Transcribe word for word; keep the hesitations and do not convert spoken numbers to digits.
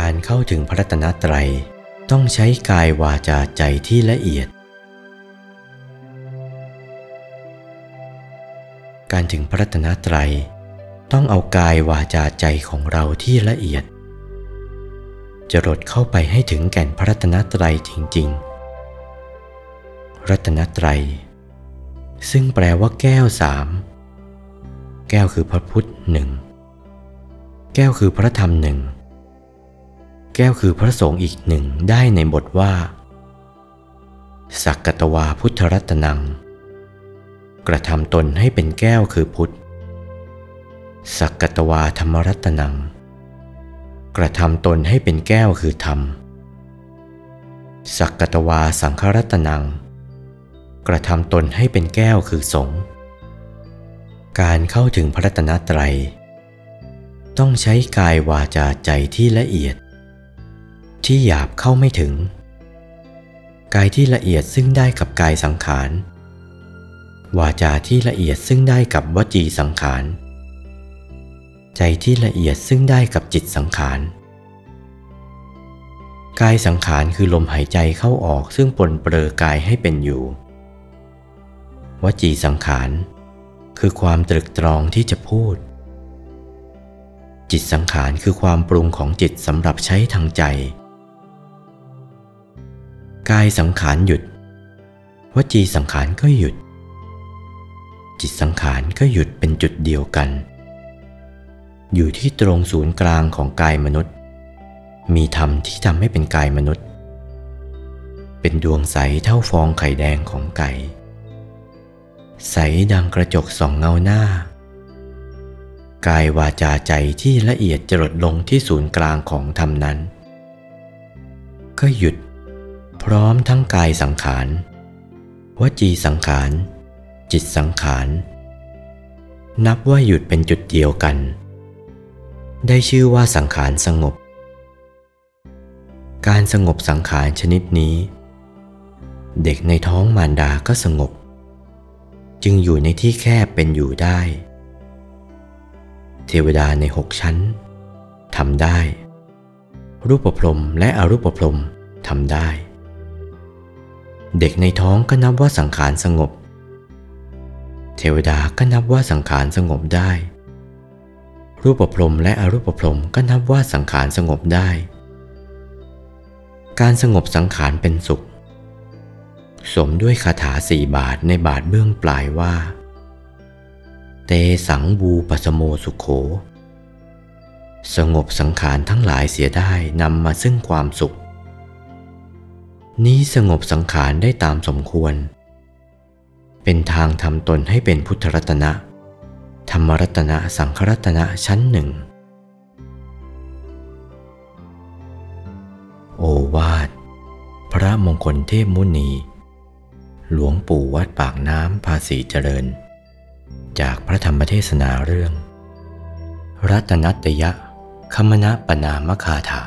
การเข้าถึงพระรัตนตรัยต้องใช้กายวาจาใจที่ละเอียดการถึงพระรัตนตรัยต้องเอากายวาจาใจของเราที่ละเอียดจรดเข้าไปให้ถึงแก่นพระรัตนตรัยจริงๆรัตนตรัยซึ่งแปลว่าแก้วสามแก้วคือพระพุทธหนึ่งแก้วคือพระธรรมหนึ่งแก้วคือพระสงฆ์อีกหนึ่งได้ในบทว่าสักกตวาพุทธรัตนังกระทำตนให้เป็นแก้วคือพุทธสักกตวาธรรมรัตนังกระทำตนให้เป็นแก้วคือธรรมสักกตวาสังฆรัตนังกระทำตนให้เป็นแก้วคือสงฆ์การเข้าถึงพระรัตนตรัยต้องใช้กายวาจาใจที่ละเอียดที่หยาบเข้าไม่ถึงกายที่ละเอียดซึ่งได้กับกายสังขารวาจาที่ละเอียดซึ่งได้กับวจีสังขารใจที่ละเอียดซึ่งได้กับจิตสังขารกายสังขารคือลมหายใจเข้าออกซึ่งปนเปลือกายให้เป็นอยู่วจีสังขารคือความตรึกตรองที่จะพูดจิตสังขารคือความปรุงของจิตสำหรับใช้ทางใจกายสังขารหยุดวจีสังขารก็หยุดจิตสังขารก็หยุดเป็นจุดเดียวกันอยู่ที่ตรงศูนย์กลางของกายมนุษย์มีธรรมที่ทำให้เป็นกายมนุษย์เป็นดวงใสเท่าฟองไข่แดงของไก่ใสดังกระจกส่องเงาหน้ากายวาจาใจที่ละเอียดจรดลงที่ศูนย์กลางของธรรมนั้นก็หยุดพร้อมทั้งกายสังขารวจีสังขารจิตสังขารนับว่าหยุดเป็นจุดเดียวกันได้ชื่อว่าสังขารสงบการสงบสังขารชนิดนี้เด็กในท้องมารดาก็สงบจึงอยู่ในที่แคบเป็นอยู่ได้เทวดาในหกชั้นทำได้รูปพรหมและอรูปพรหมทำได้เด็กในท้องก็นับว่าสังขารสงบเทวดาก็นับว่าสังขารสงบได้รูปพรหมและอรูปพรหมก็นับว่าสังขารสงบได้การสงบสังขารเป็นสุขสมด้วยคาถาสี่บาทในบาทเบื้องปลายว่าเตสังบูปสโมสุโขสงบสังขารทั้งหลายเสียได้นำมาซึ่งความสุขนี้สงบสังขารได้ตามสมควรเป็นทางทำตนให้เป็นพุทธรัตนะธรรมรัตนะสังฆรัตนะชั้นหนึ่งโอวาทพระมงคลเทพมุนีหลวงปู่วัดปากน้ำภาษีเจริญจากพระธรรมเทศนาเรื่องรัตนัตยะคมนปนามคาถา